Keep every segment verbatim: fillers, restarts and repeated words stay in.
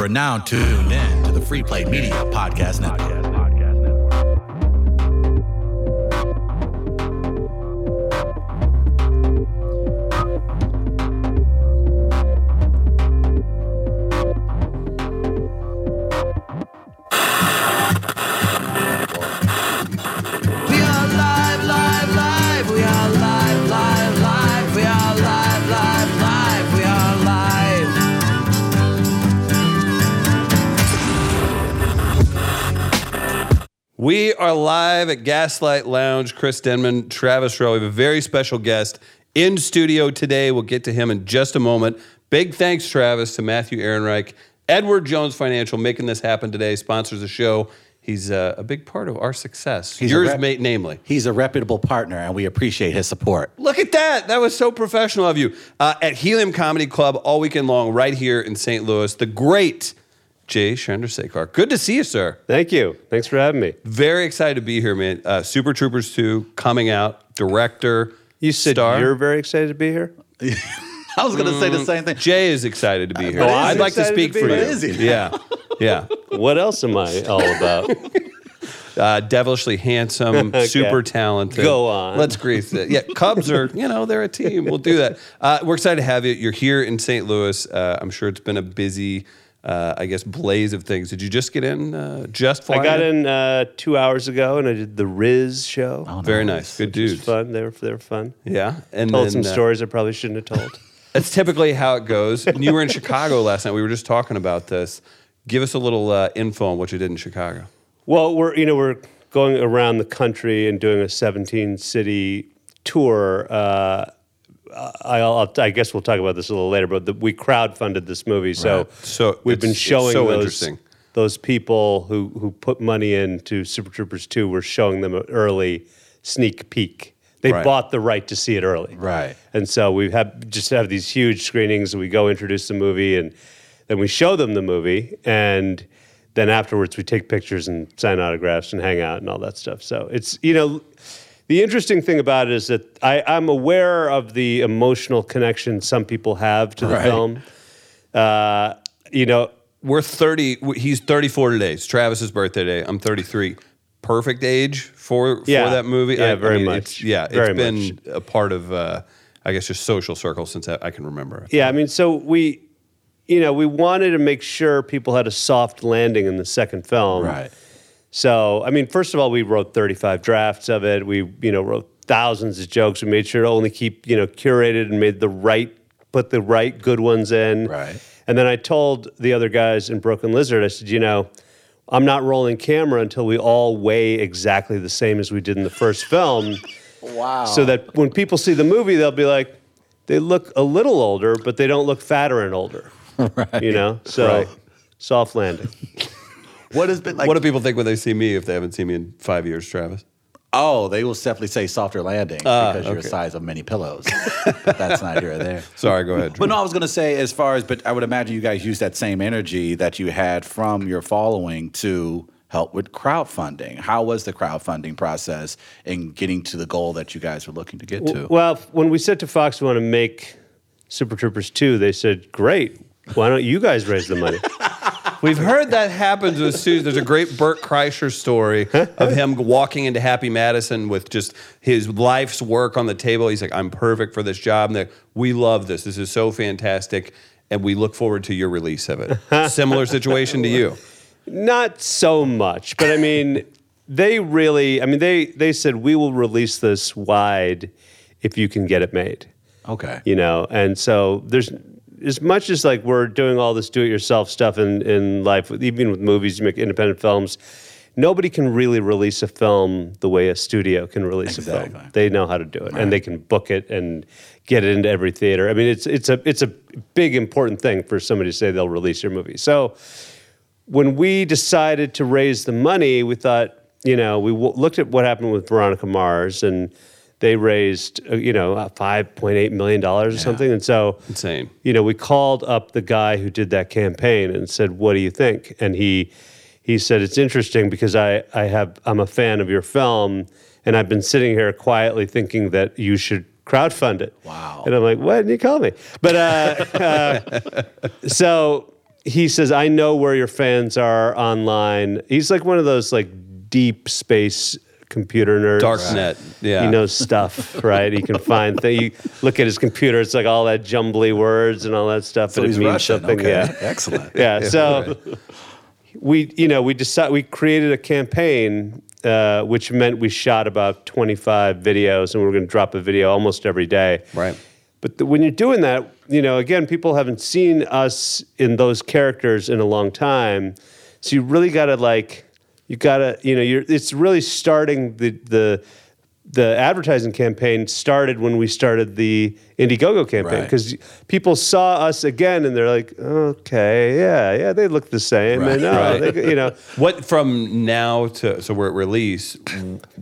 You are now tuned in to the Freeplay Media Podcast Network. We are live at Gaslight Lounge. Chris Denman, Travis Rowe. We have a very special guest in studio today. We'll get to him in just a moment. Big thanks, Travis, to Matthew Ehrenreich, Edward Jones Financial, making this happen today, sponsors the show. He's uh, a big part of our success. He's Yours, rep- mate, namely. He's a reputable partner, and we appreciate his support. Look at that. That was so professional of you. Uh, at Helium Comedy Club all weekend long right here in Saint Louis, the great Jay Chandrasekhar. Good to see you, sir. Thank you. Thanks for having me. Very excited to be here, man. Uh, Super Troopers two coming out, director, you said star. You're very excited to be here? I was going to mm, say the same thing. Jay is excited to be uh, here. Well, I'd like to speak to for you. Is he? Yeah. Yeah. What else am I all about? Uh, devilishly handsome, okay. Super talented. Go on. Let's grease it. Yeah, Cubs are, you know, they're a team. We'll do that. Uh, we're excited to have you. You're here in Saint Louis. Uh, I'm sure it's been a busy Uh, I guess, blaze of things. Did you just get in? Uh, just fly I got in, in uh, two hours ago, and I did the Riz show. Oh, very nice. Good dudes. It was fun. They were, they were fun. Yeah. And told then, some uh, stories I probably shouldn't have told. That's typically how it goes. And you were in Chicago last night. We were just talking about this. Give us a little uh, info on what you did in Chicago. Well, we're you know we're going around the country and doing a seventeen-city tour. Uh I'll, I'll, I guess we'll talk about this a little later, but the, we crowdfunded this movie, so, right. so we've been showing so those, those people who, who put money into Super Troopers two, we're showing them an early sneak peek. They right. bought the right to see it early. Right. And so we have just have these huge screenings, and we go introduce the movie, and then we show them the movie, and then afterwards we take pictures and sign autographs and hang out and all that stuff. So it's, you know... The interesting thing about it is that I, I'm aware of the emotional connection some people have to the right. film. Uh, you know, we're thirty. He's thirty-four today. It's Travis's birthday today. I'm thirty-three. Perfect age for yeah. for that movie. Yeah, I, very I mean, much. It's, yeah, very it's been much. a part of, uh, I guess, just social circles since I, I can remember. Yeah, I mean, so we, you know, we wanted to make sure people had a soft landing in the second film, right? So, I mean, first of all, we wrote thirty-five drafts of it. We, you know, wrote thousands of jokes. We made sure to only keep, you know, curated and made the right, put the right good ones in. Right. And then I told the other guys in Broken Lizard, I said, you know, I'm not rolling camera until we all weigh exactly the same as we did in the first film. Wow. So that when people see the movie, they'll be like, they look a little older, but they don't look fatter and older. Right. You know? So, right. soft landing. What has been like? What do people think when they see me if they haven't seen me in five years, Travis? Oh, they will definitely say softer landing uh, because okay. you're the size of many pillows. But that's not here or there. Sorry, go ahead. But no, I was going to say as far as, but I would imagine you guys use that same energy that you had from your following to help with crowdfunding. How was the crowdfunding process in getting to the goal that you guys were looking to get well, to? Well, when we said to Fox we want to make Super Troopers two, they said, great, why don't you guys raise the money? We've heard that happens with Susan. There's a great Bert Kreischer story of him walking into Happy Madison with just his life's work on the table. He's like, I'm perfect for this job. And they're, we love this. This is so fantastic. And we look forward to your release of it. Similar situation to you. Not so much. But, I mean, they really, I mean, they, they said, we will release this wide if you can get it made. Okay. You know, and so there's... As much as like we're doing all this do-it-yourself stuff in, in life, even with movies, you make independent films, nobody can really release a film the way a studio can release exactly. a film. They know how to do it, right. and they can book it and get it into every theater. I mean, it's it's a it's a big important thing for somebody to say they'll release your movie. So when we decided to raise the money, we thought, you know, we w- looked at what happened with Veronica Mars and. They raised, you know, five point eight million dollars or yeah. something. And so, insane. You know, we called up the guy who did that campaign and said, what do you think? And he he said, it's interesting because I, I have, I'm a fan of your film, and I've been sitting here quietly thinking that you should crowdfund it. Wow. And I'm like, why didn't you call me? But uh, uh, so he says, I know where your fans are online. He's like one of those like deep space computer nerds. Darknet, yeah. He knows stuff, right? He can find things. You look at his computer, it's like all that jumbly words and all that stuff. So but he's it means Russian, something. Okay. Yeah. Excellent. Yeah, yeah so right. we, you know, we decided, we created a campaign, uh, which meant we shot about twenty-five videos and we were going to drop a video almost every day. Right. But the, when you're doing that, you know, again, people haven't seen us in those characters in a long time. So you really got to like, you got to, you know, you're, it's really starting the, the, the advertising campaign started when we started the Indiegogo campaign because right. people saw us again and they're like, okay, yeah, yeah, they look the same. Right. And, oh, right. they, you know. What from now to, so we're at release,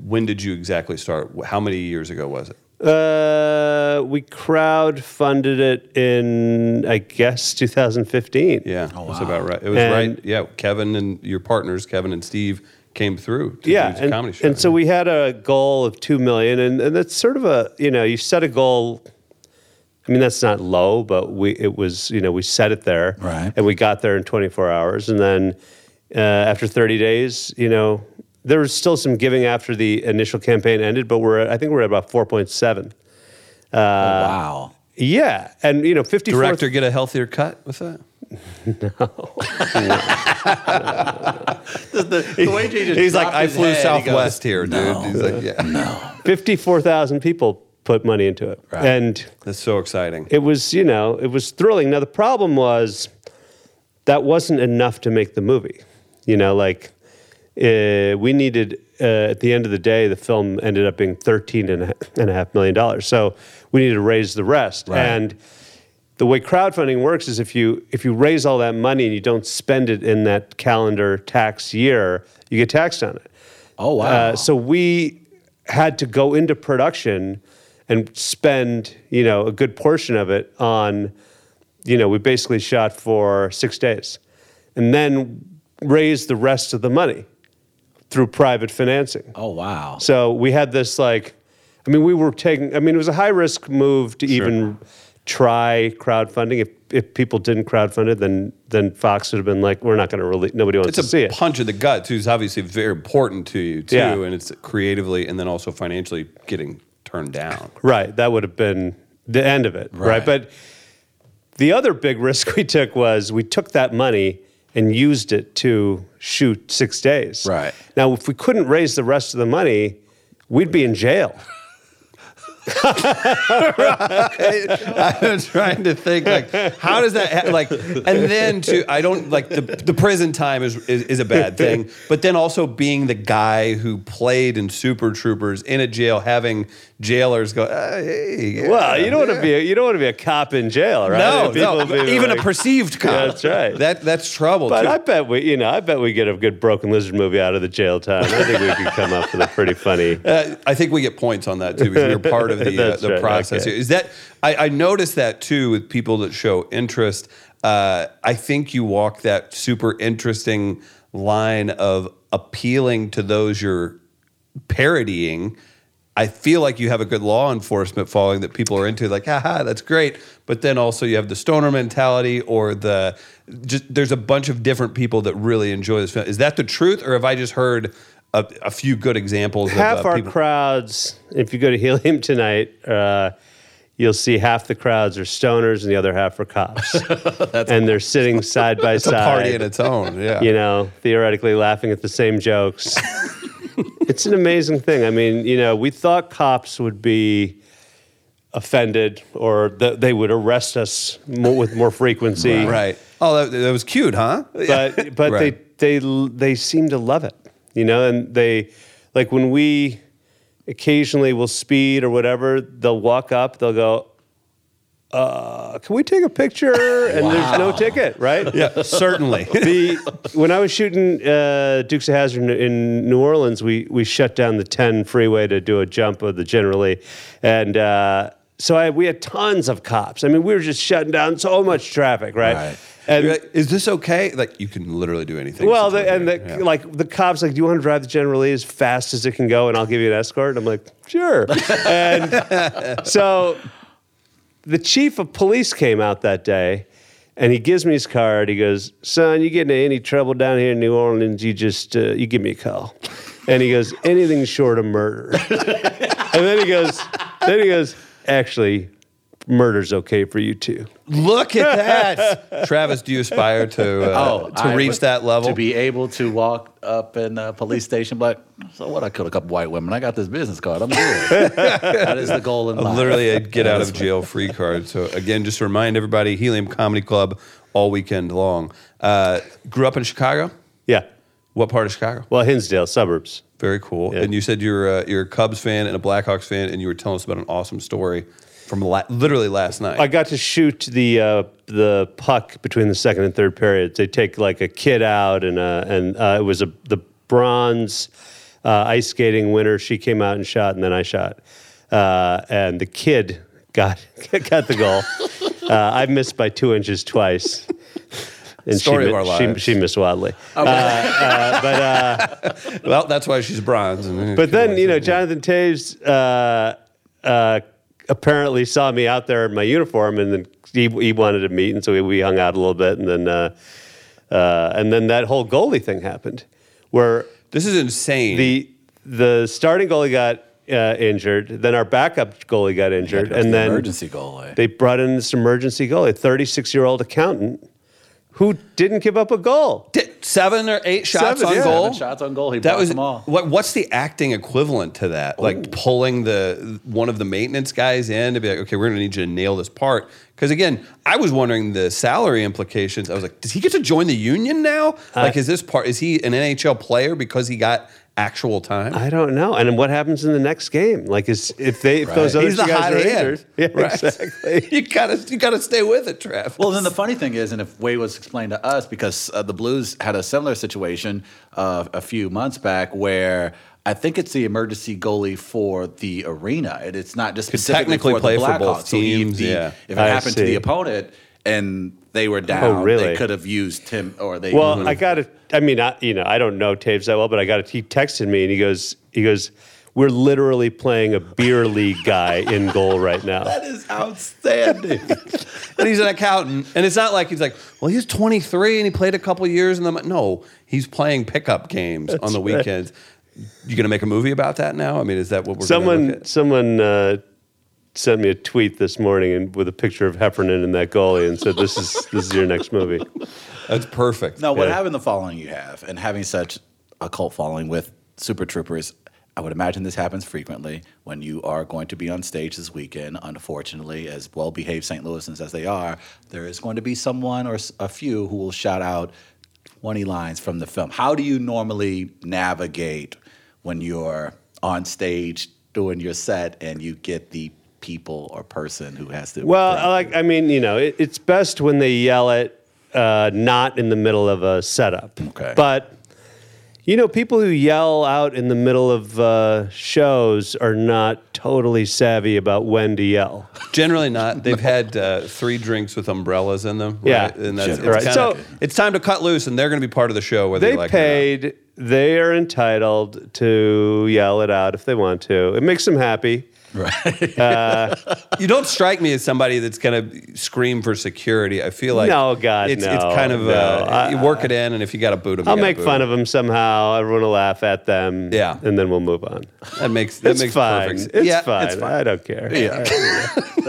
when did you exactly start? How many years ago was it? Uh, we crowdfunded it in, I guess, two thousand fifteen. Yeah, oh, wow. That's about right. It was and, right. Yeah, Kevin and your partners, Kevin and Steve, came through to yeah, do the and, comedy show. And so we had a goal of two million dollars, and, and that's sort of a, you know, you set a goal. I mean, that's not low, but we it was, you know, we set it there. Right. And we got there in twenty-four hours. And then uh, after thirty days, you know, there was still some giving after the initial campaign ended, but we're I think we're at about four point seven. Uh, oh, wow. Yeah, and you know, fifty. Director get a healthier cut with that? No. no, no, no. the, the way Jay just he's like, I flew head, Southwest he goes, here, dude. No, he's like, yeah, no. Fifty-four thousand people put money into it, right. And that's so exciting. It was, you know, it was thrilling. Now the problem was that wasn't enough to make the movie. You know, like. Uh, we needed, uh, at the end of the day, the film ended up being thirteen and a half million dollars. So we needed to raise the rest. Right. And the way crowdfunding works is if you if you raise all that money and you don't spend it in that calendar tax year, you get taxed on it. Oh, wow. Uh, so we had to go into production and spend, you know, a good portion of it on, you know, we basically shot for six days. And then raised the rest of the money through private financing. Oh, wow. So we had this like, I mean, we were taking, I mean, it was a high-risk move to sure. even try crowdfunding. If if people didn't crowdfund it, then then Fox would have been like, we're not going to release, nobody wants it's to see it. It's a punch in the gut, too. It's obviously very important to you, too, yeah. and it's creatively and then also financially getting turned down. Right, that would have been the end of it, right? right? But the other big risk we took was we took that money and used it to shoot six days. Right. Now, if we couldn't raise the rest of the money, we'd be in jail. Right. I'm trying to think, like, how does that, ha- like, and then to, I don't, like, the, the prison time is, is is a bad thing, but then also being the guy who played in Super Troopers in a jail, having jailers go, uh, hey. Yeah, well, you don't want to be, a, you don't want to be a cop in jail, right? No, no be even like, a perceived cop. Yeah, that's right. That that's trouble. But too. I bet we, you know, I bet we get a good Broken Lizard movie out of the jail time. I think we could come up with a pretty funny. Uh, I think we get points on that too because you're part of. The, uh, the right. process okay. is that I, I noticed that too with people that show interest. Uh, I think you walk that super interesting line of appealing to those you're parodying. I feel like you have a good law enforcement following that people are into, like, haha, that's great. But then also you have the stoner mentality or the just there's a bunch of different people that really enjoy this film. Is that the truth, or have I just heard? A, a few good examples. Half of, uh, our people. crowds, if you go to Helium tonight, uh, you'll see half the crowds are stoners and the other half are cops. That's and they're sitting side by side. It's a party in its own, yeah. You know, theoretically laughing at the same jokes. It's an amazing thing. I mean, you know, we thought cops would be offended or th- they would arrest us more, with more frequency. Right. right. Oh, that, that was cute, huh? But but right. they, they, they seem to love it. You know, and they, like when we occasionally will speed or whatever, they'll walk up, they'll go, uh, can we take a picture? And wow. there's no ticket, right? Yeah, certainly. The, when I was shooting uh, Dukes of Hazzard in New Orleans, we we shut down the ten freeway to do a jump of the Generally. And uh, so I, we had tons of cops. I mean, we were just shutting down so much traffic, right? Right. And like, is this okay? Like, you can literally do anything. Well, the, and the, yeah. like the cops, like, do you want to drive the Generally as fast as it can go, and I'll give you an escort? And I'm like, sure. And so, the chief of police came out that day, And he gives me his card. He goes, son, you get into any trouble down here in New Orleans, you just, uh, you give me a call. And he goes, anything short of murder. And then he goes, then he goes, actually, murder's okay for you too. Look at that. Travis, do you aspire to uh, oh, to I reach that level? To be able to walk up in a police station, but so what? I killed a couple white women. I got this business card. I'm good. That is the goal in life. Literally a get out of jail free card. So again, just to remind everybody, Helium Comedy Club all weekend long. Uh, grew up in Chicago? Yeah. What part of Chicago? Well, Hinsdale, suburbs. Very cool. Yeah. And you said you're, uh, you're a Cubs fan and a Blackhawks fan, and you were telling us about an awesome story from la- literally last night. I got to shoot the uh, the puck between the second and third periods. They take like a kid out, and uh, and uh, it was a the bronze uh, ice skating winner. She came out and shot, and then I shot, uh, and the kid got got the goal. uh, I missed by two inches twice. And Story she, of our lives. She, she missed wildly. Oh, okay. uh, uh, but uh, well, that's why she's bronze. And but then you know, way. Jonathan Toews. Uh, uh, apparently saw me out there in my uniform, and then he, he wanted to meet, and so we, we hung out a little bit, and then uh, uh, and then that whole goalie thing happened, where this is insane. The the starting goalie got uh, injured, then our backup goalie got injured, yeah, and then emergency goalie. They brought in this emergency goalie, a thirty-six-year-old accountant who didn't give up a goal. Did seven or eight shots seven, on yeah. goal? Seven shots on goal. He that brought was, them all. What, what's the acting equivalent to that? Ooh. Like pulling the one of the maintenance guys in to be like, okay, we're going to need you to nail this part. Because again, I was wondering the salary implications. I was like, does he get to join the union now? Uh, like, is this part, is he an N H L player because he got actual time? I don't know. And what happens in the next game? Like, is if they if right. those other the guys are injured, yeah, right. exactly. you gotta you gotta stay with it, Travis. Well, then the funny thing is, and if Wade was explained to us, because uh, the Blues had a similar situation uh, a few months back, where I think it's the emergency goalie for the arena. It, it's not just specifically for play the Blackhawks. For both teams, so he, the, yeah. if it I happened see. to the opponent. And they were down. Oh, really? They could have used him, or they. Well, I got it. I mean, I, you know, I don't know Taves that well, but I got it. He texted me, and he goes, he goes, we're literally playing a beer league guy in goal right now. That is outstanding. And he's an accountant, and it's not like he's like, well, he's twenty-three and he played a couple years, and I'm like, no, he's playing pickup games That's on the weekends. Right. You gonna make a movie about that now? I mean, is that what we're? Someone, gonna look at? someone. Uh, sent me a tweet this morning and with a picture of Heffernan and that goalie and said, this is this is your next movie. That's perfect. Now, what yeah. having the following you have and having such a cult following with Super Troopers, I would imagine this happens frequently when you are going to be on stage this weekend. Unfortunately, as well-behaved Saint Louisans as they are, there is going to be someone or a few who will shout out twenty lines from the film. How do you normally navigate when you're on stage doing your set and you get the people or person who has to... Well, I like I mean, you know, it, it's best when they yell it uh, not in the middle of a setup. Okay. But, you know, people who yell out in the middle of uh, shows are not totally savvy about when to yell. Generally not. They've had uh, three drinks with umbrellas in them. Right? Yeah. And that's, it's right. kinda, so it's time to cut loose, and they're going to be part of the show whether they like paid, it or not. They are entitled to yell it out if they want to. It makes them happy. Right. uh, you don't strike me as somebody that's going to scream for security. I feel like no, God, it's, no, it's kind of no. uh, you work it in, and if you got to boot them, I'll you make boot fun them. of them somehow. Everyone will laugh at them, yeah, and then we'll move on. That makes that it's makes fine. perfect. It's yeah, fine. It's fine. I don't care. Yeah,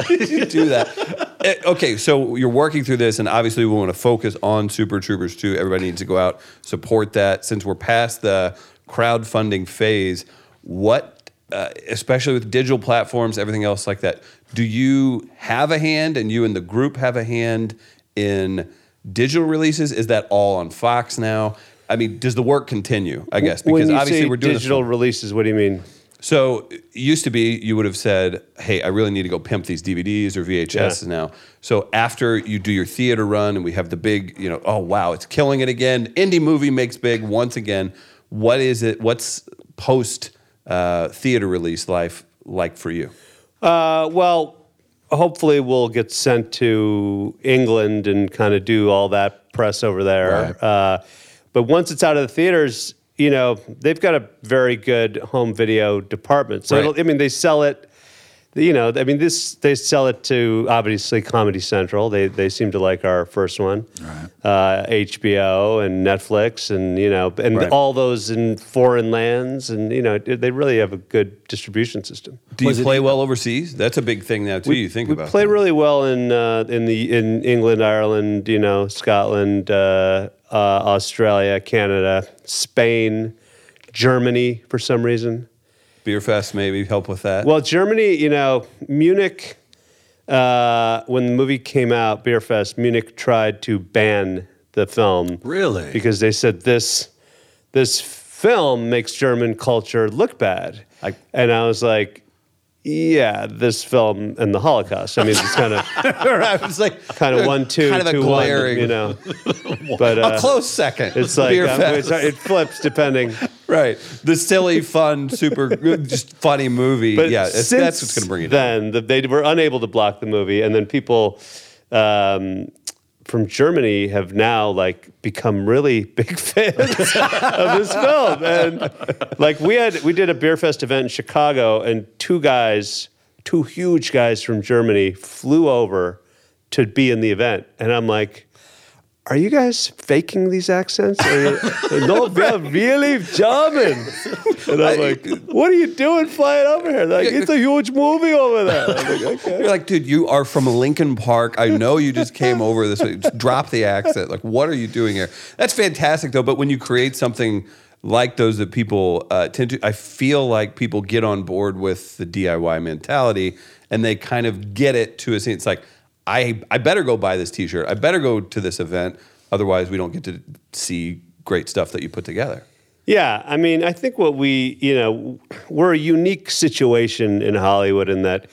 you do that. It, okay, so you're working through this, and obviously we want to focus on Super Troopers two. Everybody needs to go out support that. Since we're past the crowdfunding phase, what? Uh, especially with digital platforms, everything else like that. Do you have a hand, and you and the group have a hand in digital releases? Is that all on Fox now? I mean, does the work continue, I guess? Because obviously we're doing digital releases, what do you mean? So it used to be you would have said, hey, I really need to go pimp these D V Ds or V H Ss yeah. now. So after you do your theater run and we have the big, you know, oh, wow, it's killing it again. Indie movie makes big once again. What is it? What's post- Uh, theater release life like for you? Uh, well, hopefully we'll get sent to England and kind of do all that press over there. Right. Uh, but once it's out of the theaters, you know, they've got a very good home video department. So, right. it'll, I mean, they sell it. you know, I mean, this they sell it to, obviously, Comedy Central. They they seem to like our first one. Right. Uh, H B O and Netflix and, you know, and right. all those in foreign lands. And, you know, they really have a good distribution system. Do you Was play it, well overseas? That's a big thing now, too. We, you think we about We play that. really well in uh, in the in England, Ireland, you know, Scotland, uh, uh, Australia, Canada, Spain, Germany, for some reason. Beerfest maybe help with that. Well, Germany, you know, Munich, uh, when the movie came out, Beerfest, Munich tried to ban the film. Really? Because they said this this film makes German culture look bad. I, and I was like, yeah, this film and the Holocaust. I mean, it's kind of I was like kind of one two, kind of two, a glaring, one, you know, but uh, a close second. It's like um, it's, it flips depending. Right, the silly, fun, super just funny movie. But yeah, it's, that's what's going to bring it. Then the, they were unable to block the movie, and then people um, from Germany have now like become really big fans of this film. And like we had, we did a Beer Fest event in Chicago, and two guys, two huge guys from Germany, flew over to be in the event, and I'm like, are you guys faking these accents? Are you, no, we're really German. And I'm like, what are you doing flying over here? Like, it's a huge movie over there. Like, okay. You're like, dude, you are from Lincoln Park. I know you just came over this way. Just drop the accent. Like, what are you doing here? That's fantastic, though. But when you create something like those that people uh, tend to, I feel like people get on board with the D I Y mentality, and they kind of get it to a scene. It's like, I, I better go buy this T-shirt. I better go to this event. Otherwise, we don't get to see great stuff that you put together. Yeah, I mean, I think what we, you know, we're a unique situation in Hollywood in that,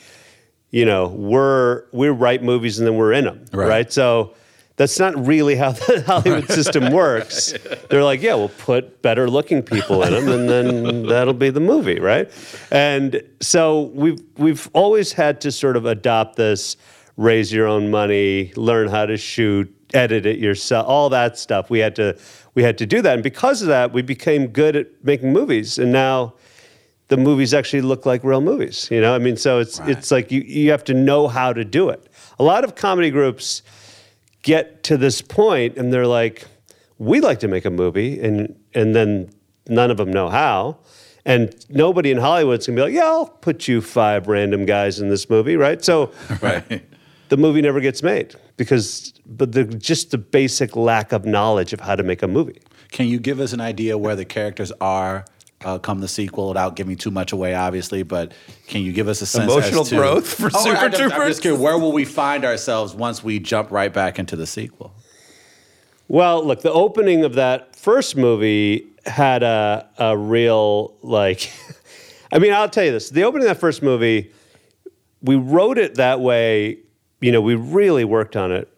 you know, we're we write movies and then we're in them, right? right? So that's not really how the Hollywood system works. They're like, yeah, we'll put better-looking people in them, and then that'll be the movie, right? And so we've we've always had to sort of adopt this. Raise your own money, learn how to shoot, edit it yourself, all that stuff. We had to we had to do that. And because of that, we became good at making movies. And now the movies actually look like real movies. You know, I mean, so it's right. it's like you, you have to know how to do it. A lot of comedy groups get to this point and they're like, we like to make a movie, and and then none of them know how. And nobody in Hollywood's gonna be like, yeah, I'll put you five random guys in this movie, right? So right. the movie never gets made because but the, just the basic lack of knowledge of how to make a movie. Can you give us an idea where the characters are uh, come the sequel without giving too much away, obviously, but can you give us a sense Emotional as to... Emotional growth for oh, Super I, Troopers? I'm just kidding. Where will we find ourselves once we jump right back into the sequel? Well, look, the opening of that first movie had a, a real, like... I mean, I'll tell you this. The opening of that first movie, we wrote it that way... You know, we really worked on it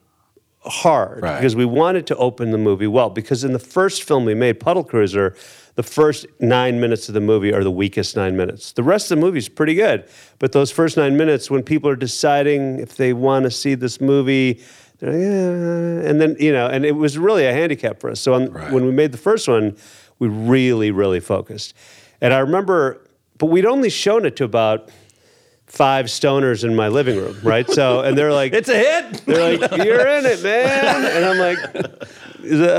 hard right. because we wanted to open the movie well. Because in the first film we made, Puddle Cruiser, the first nine minutes of the movie are the weakest nine minutes. The rest of the movie is pretty good. But those first nine minutes, when people are deciding if they want to see this movie, they're like, yeah. And then, you know, and it was really a handicap for us. So on, right. when we made the first one, we really, really focused. And I remember, but we'd only shown it to about... five stoners in my living room, right? So, and they're like... It's a hit! They're like, you're in it, man! And I'm like,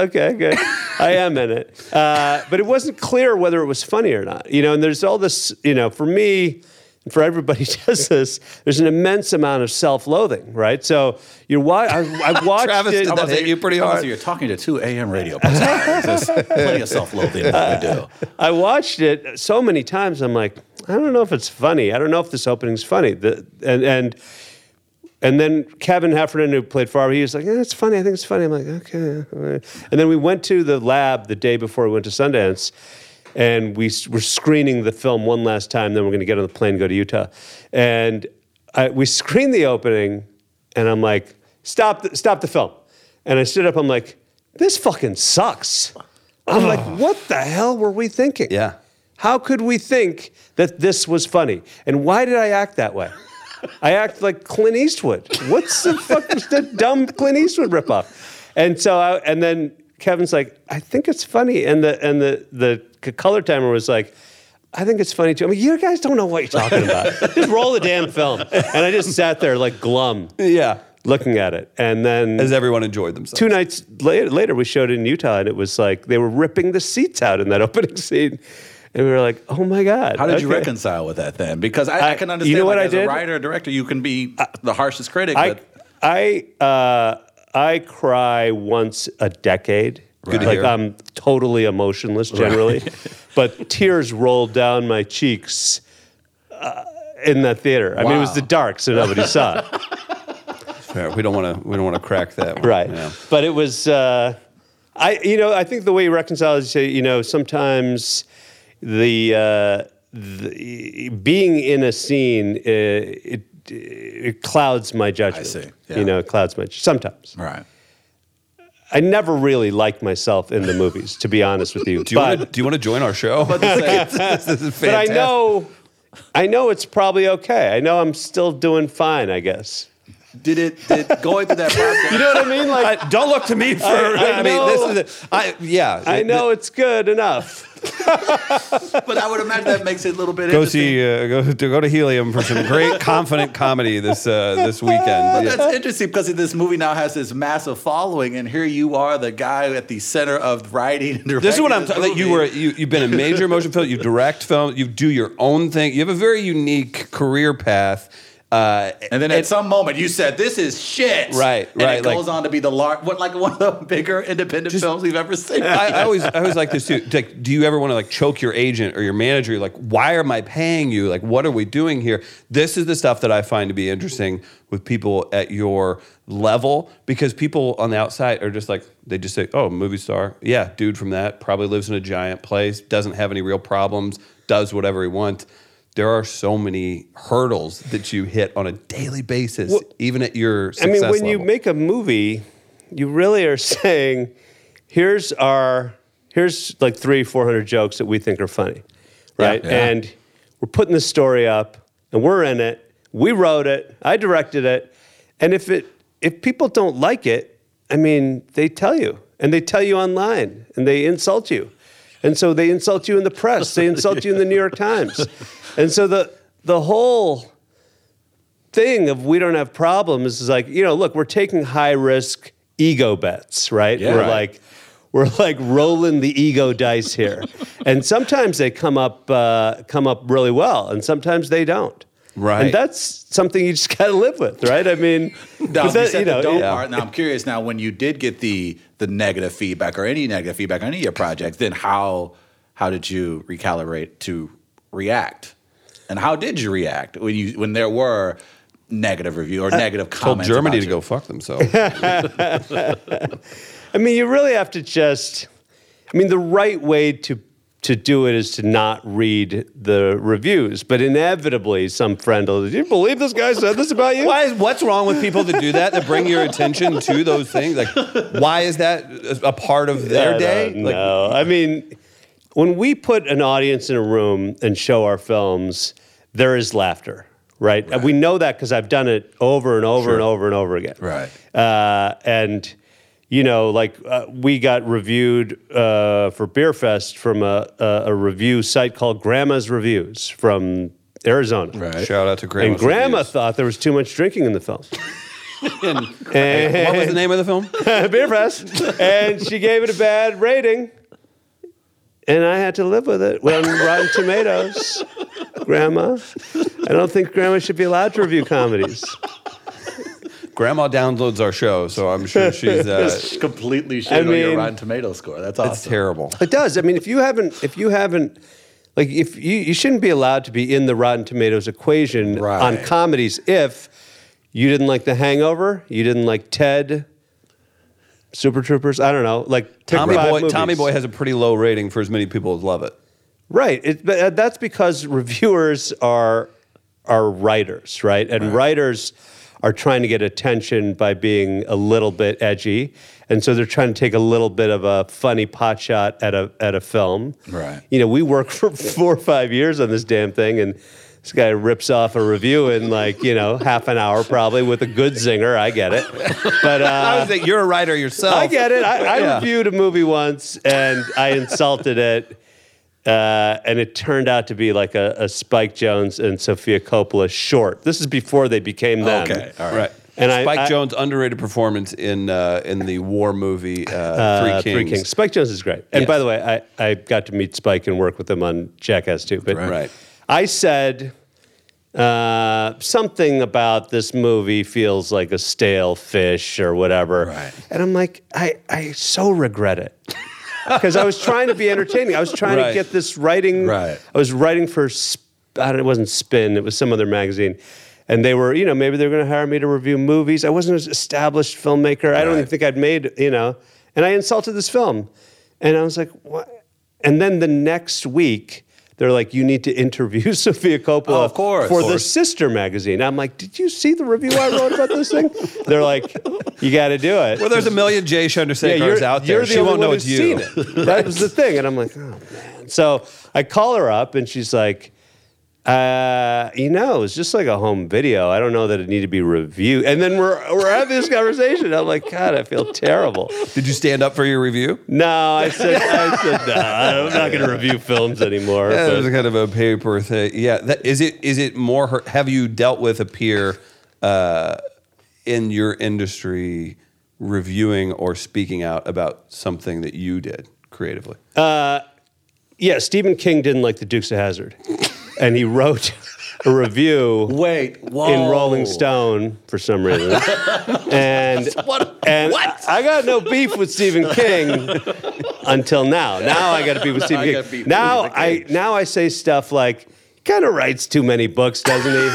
okay, good. I am in it. Uh, but it wasn't clear whether it was funny or not. You know, and there's all this, you know, for me, and for everybody who does this, there's an immense amount of self-loathing, right? So, you're wa- I, I watched Travis, it... Travis, hit you pretty hard. So you're talking to two a.m. radio. There's plenty of self-loathing that I do. I watched it so many times, I'm like... I don't know if it's funny. I don't know if this opening's funny. The, and and and then Kevin Heffernan, who played Farber, he was like, yeah, it's funny. I think it's funny. I'm like, okay. All right. And then we went to the lab the day before we went to Sundance, and we were screening the film one last time, then we're going to get on the plane and go to Utah. And I, we screened the opening, and I'm like, stop the, stop the film. And I stood up. I'm like, this fucking sucks. I'm oh. like, what the hell were we thinking? Yeah. How could we think that this was funny? And why did I act that way? I act like Clint Eastwood. What's the fuck was that dumb Clint Eastwood ripoff? And so, I, and then Kevin's like, I think it's funny. And the and the the color timer was like, I think it's funny too. I mean, you guys don't know what you're talking about. Just roll the damn film. And I just sat there like glum. Yeah. Looking at it. And then... as everyone enjoyed themselves. Two nights later, later, we showed it in Utah, and it was like they were ripping the seats out in that opening scene. And we were like, oh my God. How did okay. you reconcile with that then? Because I, I, I can understand, you know, like, what as I did? A writer or director, you can be I, the harshest critic. I, but... I, uh, I cry once a decade. Right. Like, I'm totally emotionless generally. Right. But tears rolled down my cheeks uh, in that theater. I wow. mean, it was the dark, so nobody saw it. Fair. We don't want to. We don't want to crack that one. Right. Yeah. But it was. Uh, I. You know. I think the way you reconcile is, you know, sometimes the, uh, the being in a scene uh, it it clouds my judgment. I see. Yeah. You know, it clouds my sometimes. Right. I never really liked myself in the movies, to be honest with you. do, you but, wanna, do you want to join our show? But I know. I know it's probably okay. I know I'm still doing fine, I guess. Did it? Did going through that process? You know what I mean? Like, I, don't look to me for. I, I, I know, mean, this is. A, I yeah. I know th- it's good enough. But I would imagine that makes it a little bit. Go see. Uh, go to go to Helium for some great confident comedy this uh, this weekend. But yeah. That's interesting because this movie now has this massive following, and here you are, the guy at the center of writing and directing. This is what I'm talking. Like, you were. You, you've been in major motion film. You direct film. You do your own thing. You have a very unique career path. Uh, and then at some moment you said, "This is shit." Right, and right. And it goes like, on to be the lar- what, like one of the bigger independent just, films we've ever seen. I, I always, I always like this too. Like, do you ever want to like choke your agent or your manager? You're like, why am I paying you? Like, what are we doing here? This is the stuff that I find to be interesting with people at your level, because people on the outside are just like, they just say, "Oh, movie star, yeah, dude from that probably lives in a giant place, doesn't have any real problems, does whatever he wants." There are so many hurdles that you hit on a daily basis, well, even at your success level. I mean, when level. you make a movie, you really are saying, here's our, here's like three, four hundred jokes that we think are funny, right? Yeah, yeah. And we're putting the story up, and we're in it. We wrote it. I directed it. And if it, if people don't like it, I mean, they tell you, and they tell you online, and they insult you. And so they insult you in the press. They insult you in the New York Times. And so the the whole thing of we don't have problems is like, you know, look, we're taking high-risk ego bets, right? Yeah, we're right. like we're like rolling the ego dice here. And sometimes they come up uh, come up really well, and sometimes they don't. Right. And that's something you just got to live with, right? I mean, no, that, you know, don't yeah. part. Now I'm curious now when you did get the the negative feedback or any negative feedback on any of your projects, then how how did you recalibrate to react? And how did you react when you when there were negative review or negative I comments? Told Germany to you? Go fuck themselves. I mean, you really have to just I mean, the right way to to do it is to not read the reviews, but inevitably some friend will, "Did you believe this guy said this about you?" Why is, what's wrong with people that do that, that bring your attention to those things? Like, why is that a part of their no, day? No, like, no, I mean, when we put an audience in a room and show our films, there is laughter, right? right. And we know that because I've done it over and over sure. and over and over again. Right. Uh, and... You know, like uh, we got reviewed uh, for Beerfest from a, a a review site called Grandma's Reviews from Arizona. Right. Shout out to Grandma. And Grandma Reviews. Thought there was too much drinking in the film. and, and what was the name of the film? Beerfest. And she gave it a bad rating. And I had to live with it. Well, on Rotten Tomatoes, Grandma. I don't think Grandma should be allowed to review comedies. Grandma downloads our show, so I'm sure she's uh, completely shitting I mean, on your Rotten Tomatoes score. That's awesome. It's terrible. It does. I mean, if you haven't, if you haven't, like, if you, you shouldn't be allowed to be in the Rotten Tomatoes equation right. on comedies if you didn't like The Hangover, you didn't like Ted, Super Troopers. I don't know, like Tommy Boy. Movies. Tommy Boy has a pretty low rating for as many people as love it. Right. It, but that's because reviewers are are writers, right? And right. writers. Are trying to get attention by being a little bit edgy, and so they're trying to take a little bit of a funny pot shot at a at a film. Right. You know, we worked for four or five years on this damn thing, and this guy rips off a review in like, you know, half an hour probably with a good zinger. I get it, but uh, I was thinking, you're a writer yourself. I get it. I, I yeah. reviewed a movie once, and I insulted it. Uh, and it turned out to be like a, a Spike Jonze and Sofia Coppola short. This is before they became them. Okay, all right. right. And Spike I, I, Jonze, underrated performance in uh, in the war movie uh, uh, Three Kings. Three Kings. Spike Jonze is great. And yes. by the way, I, I got to meet Spike and work with him on Jackass Two. But right. right. I said uh, something about this movie feels like a stale fish or whatever. Right. And I'm like, I, I so regret it. Because I was trying to be entertaining. I was trying right. to get this writing. Right. I was writing for, sp- I don't know, it wasn't Spin. It was some other magazine. And they were, you know, maybe they were going to hire me to review movies. I wasn't an established filmmaker. Right. I don't even think I'd made, you know. And I insulted this film. And I was like, what? And then the next week, they're like, you need to interview Sofia Coppola oh, of course, for of the Sister magazine. I'm like, did you see the review I wrote about this thing? They're like, you got to do it. Well, there's a million Jay Chandrasekhars yeah, out there. You're the she only won't know it's you. Seen it. Right. That was the thing. And I'm like, oh, man. So I call her up, and she's like, uh, you know, it's just like a home video. I don't know that it needed to be reviewed. And then we're we're having this conversation. I'm like, God, I feel terrible. Did you stand up for your review? No, I said, I said no. I'm not going to review films anymore. Yeah, it was kind of a paper thing. Yeah, that, is it is it more? Her, have you dealt with a peer uh, in your industry reviewing or speaking out about something that you did creatively? Uh, yeah, Stephen King didn't like the Dukes of Hazzard. And he wrote a review Wait, whoa. in Rolling Stone for some reason. And, what? and what? I got no beef with Stephen King until now. Now I got to beef with Stephen I King. Now I now I say stuff like, he kind of writes too many books, doesn't he?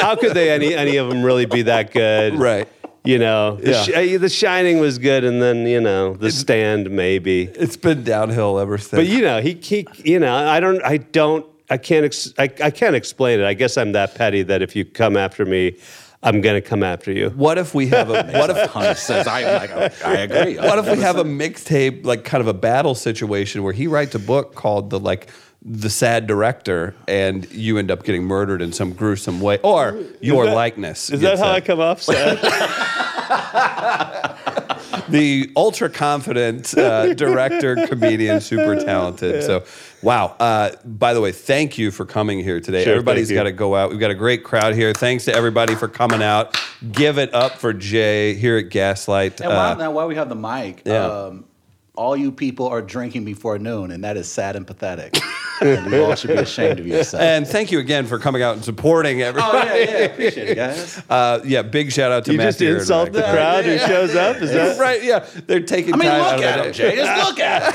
How could they any any of them really be that good? Right. You know, yeah. the, sh- the Shining was good, and then, you know, The it's, Stand maybe. It's been downhill ever since. But you know, he, he you know, I don't I don't. I can't ex- I, I can't explain it. I guess I'm that petty that if you come after me, I'm gonna come after you. What if we have a what if Hunter says I like I agree. What if we have a mixtape, like kind of a battle situation where he writes a book called the like The Sad Director, and you end up getting murdered in some gruesome way, or your is that, likeness. Is that how up. I come off, sad? The ultra-confident uh, director, comedian, super talented. Yeah. So, wow. Uh, by the way, thank you for coming here today. Sure, Everybody's got to go out. We've got a great crowd here. Thanks to everybody for coming out. Give it up for Jay here at Gaslight. And while, uh, now, while we have the mic, yeah. um, all you people are drinking before noon, and that is sad and pathetic. And you all should be ashamed of yourself. And thank you again for coming out and supporting everybody. Oh, yeah, yeah. Appreciate it, guys. Uh, yeah, big shout out to you Matthew. You just insult Ehrenreich. The crowd yeah, yeah, who shows yeah, yeah. up? Is that right? Yeah, they're taking I mean, time out of their day. Jay. Just look at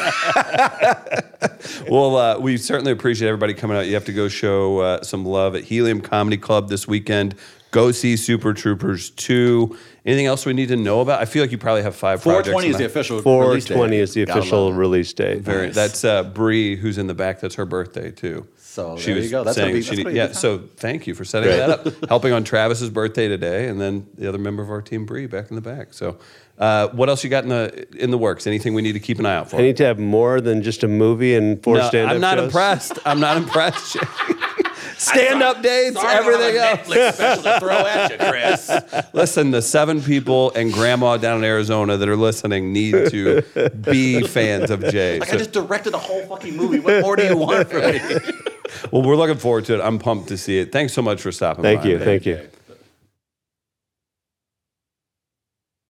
him. Well, uh, we certainly appreciate everybody coming out. You have to go show uh, some love at Helium Comedy Club this weekend. Go see Super Troopers two. Anything else we need to know about? I feel like you probably have five projects. four twenty is the official release date. four twenty is the official release date. Very. Nice. That's uh, Bree, who's in the back. That's her birthday, too. So she there was you go. That's saying a big, she, that's yeah, so thank you for setting Great. that up. Helping on Travis's birthday today, and then the other member of our team, Bree, back in the back. So uh, what else you got in the in the works? Anything we need to keep an eye out for? I need to have more than just a movie and four no, stand-up shows. I'm not shows. impressed. I'm not impressed, Stand-up dates, sorry, everything else. Netflix special to throw at you, Chris. Listen, the seven people and grandma down in Arizona that are listening need to be fans of Jay. Like so. I just directed a whole fucking movie. What more do you want from me? Well, we're looking forward to it. I'm pumped to see it. Thanks so much for stopping by. Thank you. Thank you.